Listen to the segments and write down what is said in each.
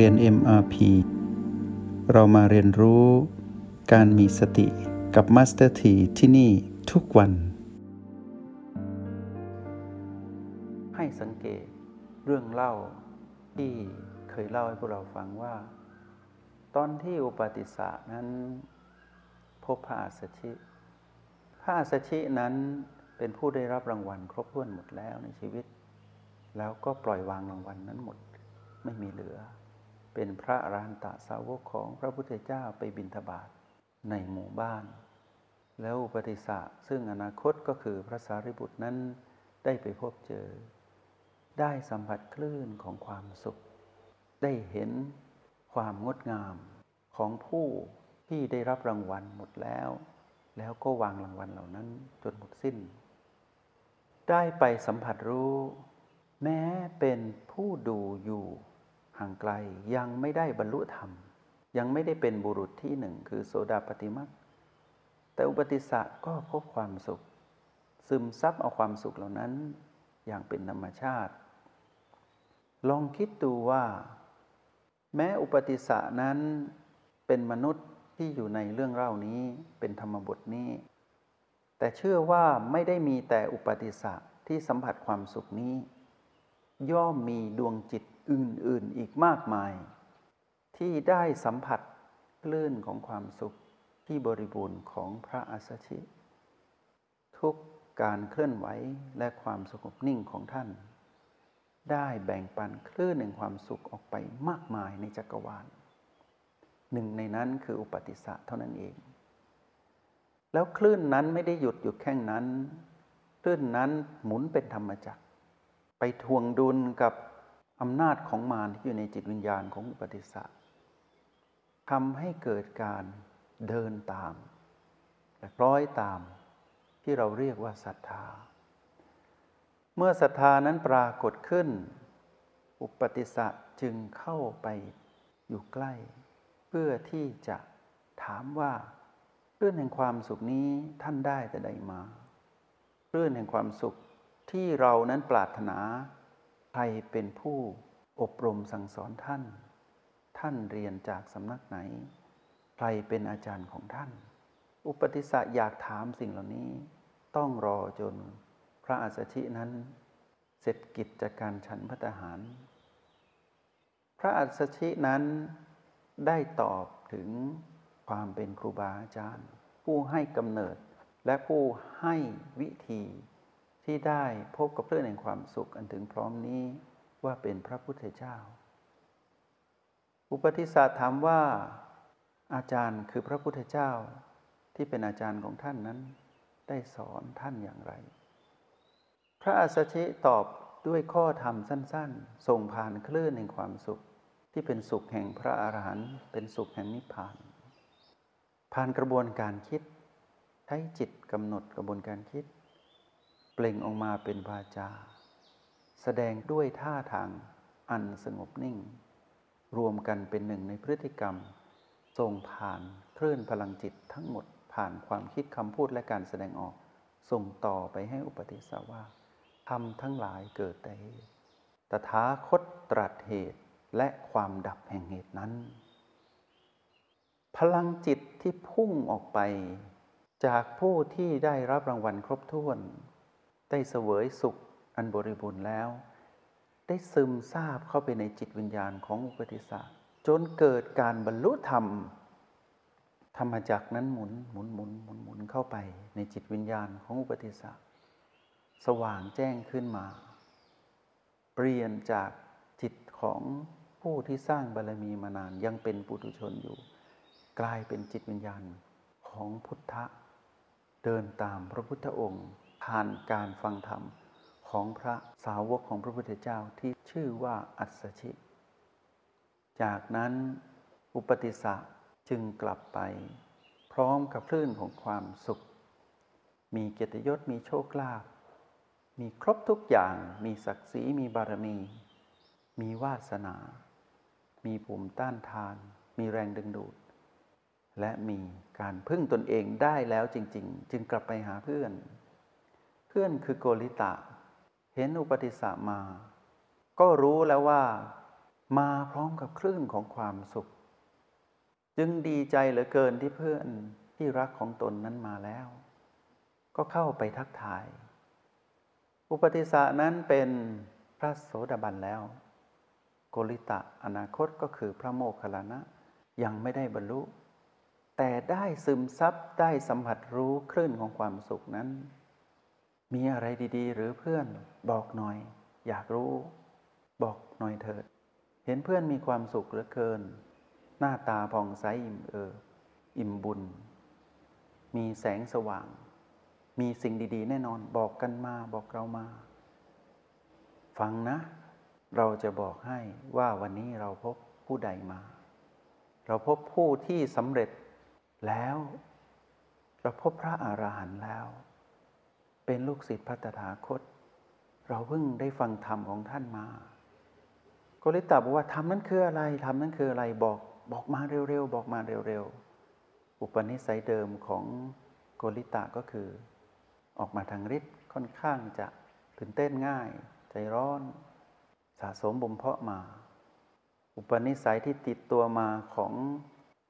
เรียน MRP เรามาเรียนรู้การมีสติกับ Master T ที่นี่ทุกวันให้สังเกตเรื่องเล่าที่เคยเล่าให้พวกเราฟังว่าตอนที่อุปาติสสะนั้นพบพระอัสสชิพระอัสสชินั้นเป็นผู้ได้รับรางวัลครบถ้วนหมดแล้วในชีวิตแล้วก็ปล่อยวางรางวัลนั้นหมดไม่มีเหลือเป็นพระอรหันตสาวกของพระพุทธเจ้าไปบิณฑบาตในหมู่บ้านแล้วอุปาติสสะซึ่งอนาคตก็คือพระสารีบุตรนั้นได้ไปพบเจอได้สัมผัสคลื่นของความสุขได้เห็นความงดงามของผู้ที่ได้รับรางวัลหมดแล้วแล้วก็วางรางวัลเหล่านั้นจนหมดสิ้นได้ไปสัมผัสรู้แม้เป็นผู้ดูอยู่ห่างไกลยังไม่ได้บรรลุธรรมยังไม่ได้เป็นบุรุษที่หนึ่งคือโสดาปัตติมรรคแต่อุปาติสสะก็พบความสุขซึมซับเอาความสุขเหล่านั้นอย่างเป็นธรรมชาติลองคิดดูว่าแม้อุปาติสสะนั้นเป็นมนุษย์ที่อยู่ในเรื่องเล่านี้เป็นธรรมบทนี้แต่เชื่อว่าไม่ได้มีแต่อุปาติสสะที่สัมผัสความสุขนี้ย่อมมีดวงจิตอื่นๆอีกมากมายที่ได้สัมผัสคลื่นของความสุขที่บริบูรณ์ของพระอัสสชิทุกการเคลื่อนไหวและความสงบนิ่งของท่านได้แบ่งปันคลื่นแห่งความสุขออกไปมากมายในจักรวาลหนึ่งในนั้นคืออุปาติสสะเท่านั้นเองแล้วคลื่นนั้นไม่ได้หยุดแค่นั้นคลื่นนั้นหมุนเป็นธรรมจักรไปทวงดุลกับอำนาจของมารที่อยู่ในจิตวิญญาณของอุปาติสสะทำให้เกิดการเดินตามและคล้อยตามที่เราเรียกว่าศรัทธาเมื่อศรัทธานั้นปรากฏขึ้นอุปาติสสะจึงเข้าไปอยู่ใกล้เพื่อที่จะถามว่าคลื่นแห่งความสุขนี้ท่านได้แต่ใดมาคลื่นแห่งความสุขที่เรานั้นปรารถนาใครเป็นผู้อบรมสั่งสอนท่านท่านเรียนจากสำนักไหนใครเป็นอาจารย์ของท่านอุปาติสสะอยากถามสิ่งเหล่านี้ต้องรอจนพระอัสสชินั้นเสร็จกิจจากการฉันภัตตาหารพระอัสสชินั้นได้ตอบถึงความเป็นครูบาอาจารย์ผู้ให้กำเนิดและผู้ให้วิธีที่ได้พบกับเรื่องแห่งความสุขอันถึงพร้อมนี้ว่าเป็นพระพุทธเจ้าอุปาติสสะถามว่าอาจารย์คือพระพุทธเจ้าที่เป็นอาจารย์ของท่านนั้นได้สอนท่านอย่างไรพระอัสสชิตอบด้วยข้อธรรมสั้นๆส่งผ่านคลื่นแห่งความสุขที่เป็นสุขแห่งพระอรหันต์เป็นสุขแห่งนิพพานผ่านกระบวนการคิดใช้จิตกำหนดกระบวนการคิดเปล่งออกมาเป็นวาจาแสดงด้วยท่าทางอันสงบนิ่งรวมกันเป็นหนึ่งในพฤติกรรมส่งผ่านคลื่นพลังจิตทั้งหมดผ่านความคิดคำพูดและการแสดงออกส่งต่อไปให้อุปาติสสะว่าธรรมทั้งหลายเกิดแต่เหตุตถาคตตรัสเหตุและความดับแห่งเหตุนั้นพลังจิตที่พุ่งออกไปจากผู้ที่ได้รับรางวัลครบถ้วนได้เสวยสุขอันบริบูรณ์แล้วได้ซึมซาบเข้าไปในจิตวิญญาณของอุปาติสสะจนเกิดการบรรลุธรรมธรรมจักรนั้นหมุนเข้าไปในจิตวิญญาณของอุปาติสสะสว่างแจ้งขึ้นมาเปลี่ยนจากจิตของผู้ที่สร้างบารมีมานานยังเป็นปุถุชนอยู่กลายเป็นจิตวิญญาณของพุทธะเดินตามพระพุทธองค์ผ่านการฟังธรรมของพระสาวกของพระพุทธเจ้าที่ชื่อว่าอัสสชิจากนั้นอุปาติสสะจึงกลับไปพร้อมกับคลื่นของความสุขมีเกียรติยศมีโชคลาภมีครบทุกอย่างมีศักดิ์ศรีมีบารมีมีวาสนามีภูมิต้านทานมีแรงดึงดูดและมีการพึ่งตนเองได้แล้วจริงๆจึงกลับไปหาเพื่อนคือโกริตะเห็นอุปาติสสะมาก็รู้แล้วว่า มาพร้อมกับคลื่นของความสุขจึงดีใจเหลือเกินที่เพื่อนที่รักของตนนั้นมาแล้วก็เข้าไปทักทายอุปติสสะนั้นเป็นพระโสดาบันแล้วโกริตะอนาคตก็คือพระโมคคัลลานะยังไม่ได้บรรลุแต่ได้ซึมซับได้สัมผัสรู้คลื่นของความสุขนั้นมีอะไรดีๆหรือเพื่อนบอกหน่อยอยากรู้บอกหน่อยเถิดเห็นเพื่อนมีความสุขเหลือเกินหน้าตาผ่องใสอิ่มเอิบอิ่มบุญมีแสงสว่างมีสิ่งดีๆแน่นอนบอกกันมาบอกเรามาฟังนะเราจะบอกให้ว่าวันนี้เราพบผู้ใดมาเราพบผู้ที่สำเร็จแล้วเราพบพระอรหันต์แล้วเป็นลูกศิษย์พระตถาคตเราเพิ่งได้ฟังธรรมของท่านมาโกริตะบอกว่าธรรมนั้นคืออะไรธรรมนั้นคืออะไรบอกมาเร็วๆบอกมาเร็วๆอุปนิสัยเดิมของโกริตะก็คือออกมาทางฤทธิ์ค่อนข้างจะตื่นเต้นง่ายใจร้อนสะสมบ่มเพาะมาอุปนิสัยที่ติดตัวมาของ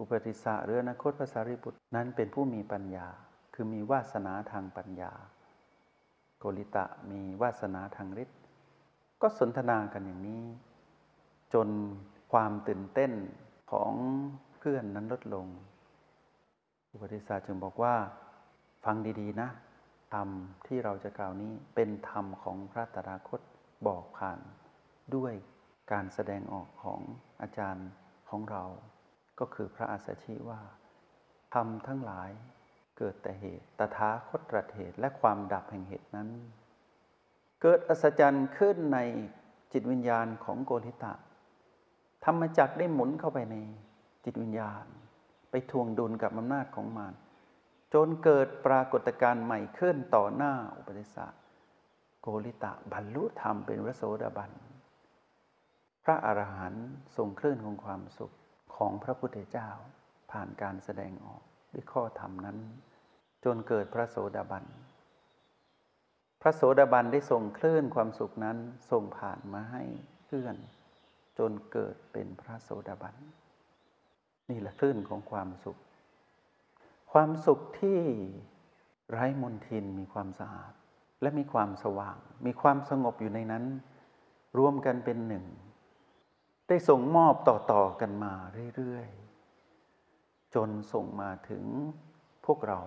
อุปติสสะหรืออนาคตพระสารีบุตรนั้นเป็นผู้มีปัญญาคือมีวาสนาทางปัญญาโกริตะมีวาสนาทางฤทธิ์ก็สนทนากันอย่างนี้จนความตื่นเต้นของเพื่อนนั้นลดลงอุปติสสะจึงบอกว่าฟังดีๆนะธรรมที่เราจะกล่าวนี้เป็นธรรมของพระตถาคตบอกผ่านด้วยการแสดงออกของอาจารย์ของเราก็คือพระอัสสชิว่าธรรมทั้งหลายเกิดแต่เหตุตถาคตตรัสเหตุและความดับแห่งเหตุนั้นเกิดอัศจรรย์ขึ้นในจิตวิญญาณของโกริตะธรรมจักรได้หมุนเข้าไปในจิตวิญญาณไปทวงดุลกับอำนาจของมารจนเกิดปรากฏการณ์ใหม่ขึ้นต่อหน้าอุปติสสะโกริตะบรรลุธรรมเป็นพระโสดาบันพระอรหันต์ทรงคลื่นของความสุขของพระพุทธเจ้าผ่านการแสดงออกด้วยข้อธรรมนั้นจนเกิดพระโสดาบันพระโสดาบันได้ทรงคลื่นความสุขนั้นทรงผ่านมาให้เพื่อนจนเกิดเป็นพระโสดาบันนี่แหละคลื่นของความสุขความสุขที่ไร้มลทินมีความสะอาดและมีความสว่างมีความสงบอยู่ในนั้นรวมกันเป็นหนึ่งได้ส่งมอบต่อๆกันมาเรื่อยๆจนส่งมาถึงพวกเรา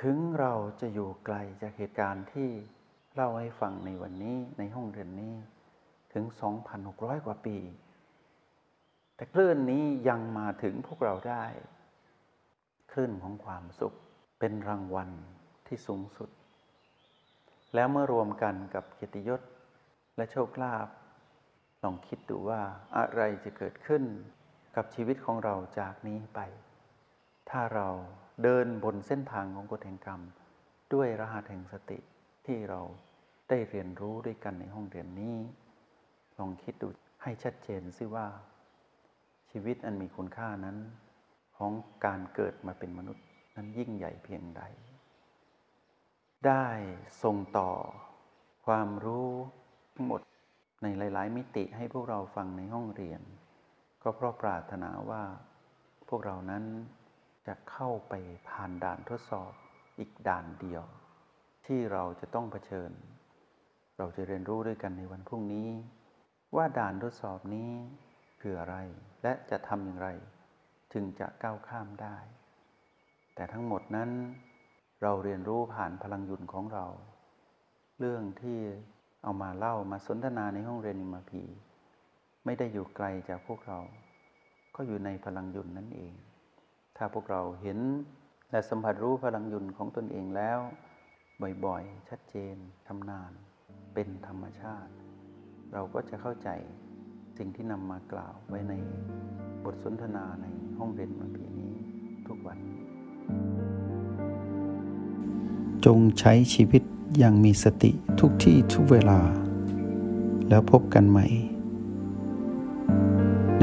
ถึงเราจะอยู่ไกลจากเหตุการณ์ที่เล่าให้ฟังในวันนี้ในห้องเรียนนี้ถึง 2,600 กว่าปีแต่คลื่นนี้ยังมาถึงพวกเราได้คลื่นของความสุขเป็นรางวัลที่สูงสุดแล้วเมื่อรวมกันกับเกียรติยศและโชคลาภลองคิดดูว่าอะไรจะเกิดขึ้นกับชีวิตของเราจากนี้ไปถ้าเราเดินบนเส้นทางของกฎแห่งกรรมด้วยรหัสแห่งสติที่เราได้เรียนรู้ด้วยกันในห้องเรียนนี้ลองคิดดูให้ชัดเจนซิว่าชีวิตอันมีคุณค่านั้นของการเกิดมาเป็นมนุษย์นั้นยิ่งใหญ่เพียงใดได้ส่งต่อความรู้ทั้งหมดในหลายๆมิติให้พวกเราฟังในห้องเรียนก็เพราะปรารถนาว่าพวกเรานั้นจะเข้าไปผ่านด่านทดสอบอีกด่านเดียวที่เราจะต้องเผชิญเราจะเรียนรู้ด้วยกันในวันพรุ่งนี้ว่าด่านทดสอบนี้คืออะไรและจะทำอย่างไรจึงจะก้าวข้ามได้แต่ทั้งหมดนั้นเราเรียนรู้ผ่านพลังหยุดของเราเรื่องที่เอามาเล่ามาสนทนาในห้องเรียนอิมพีไม่ได้อยู่ไกลจากพวกเราก็อยู่ในพลังยุนนั่นเองถ้าพวกเราเห็นและสัมผัสรู้พลังยุนของตนเองแล้วบ่อยๆชัดเจนทำนานเป็นธรรมชาติเราก็จะเข้าใจสิ่งที่นำมากล่าวไว้ในบทสนทนาในห้องเรียนอิมพีนี้ทุกวันจงใช้ชีวิตอย่างมีสติทุกที่ทุกเวลาแล้วพบกันใหม่ใ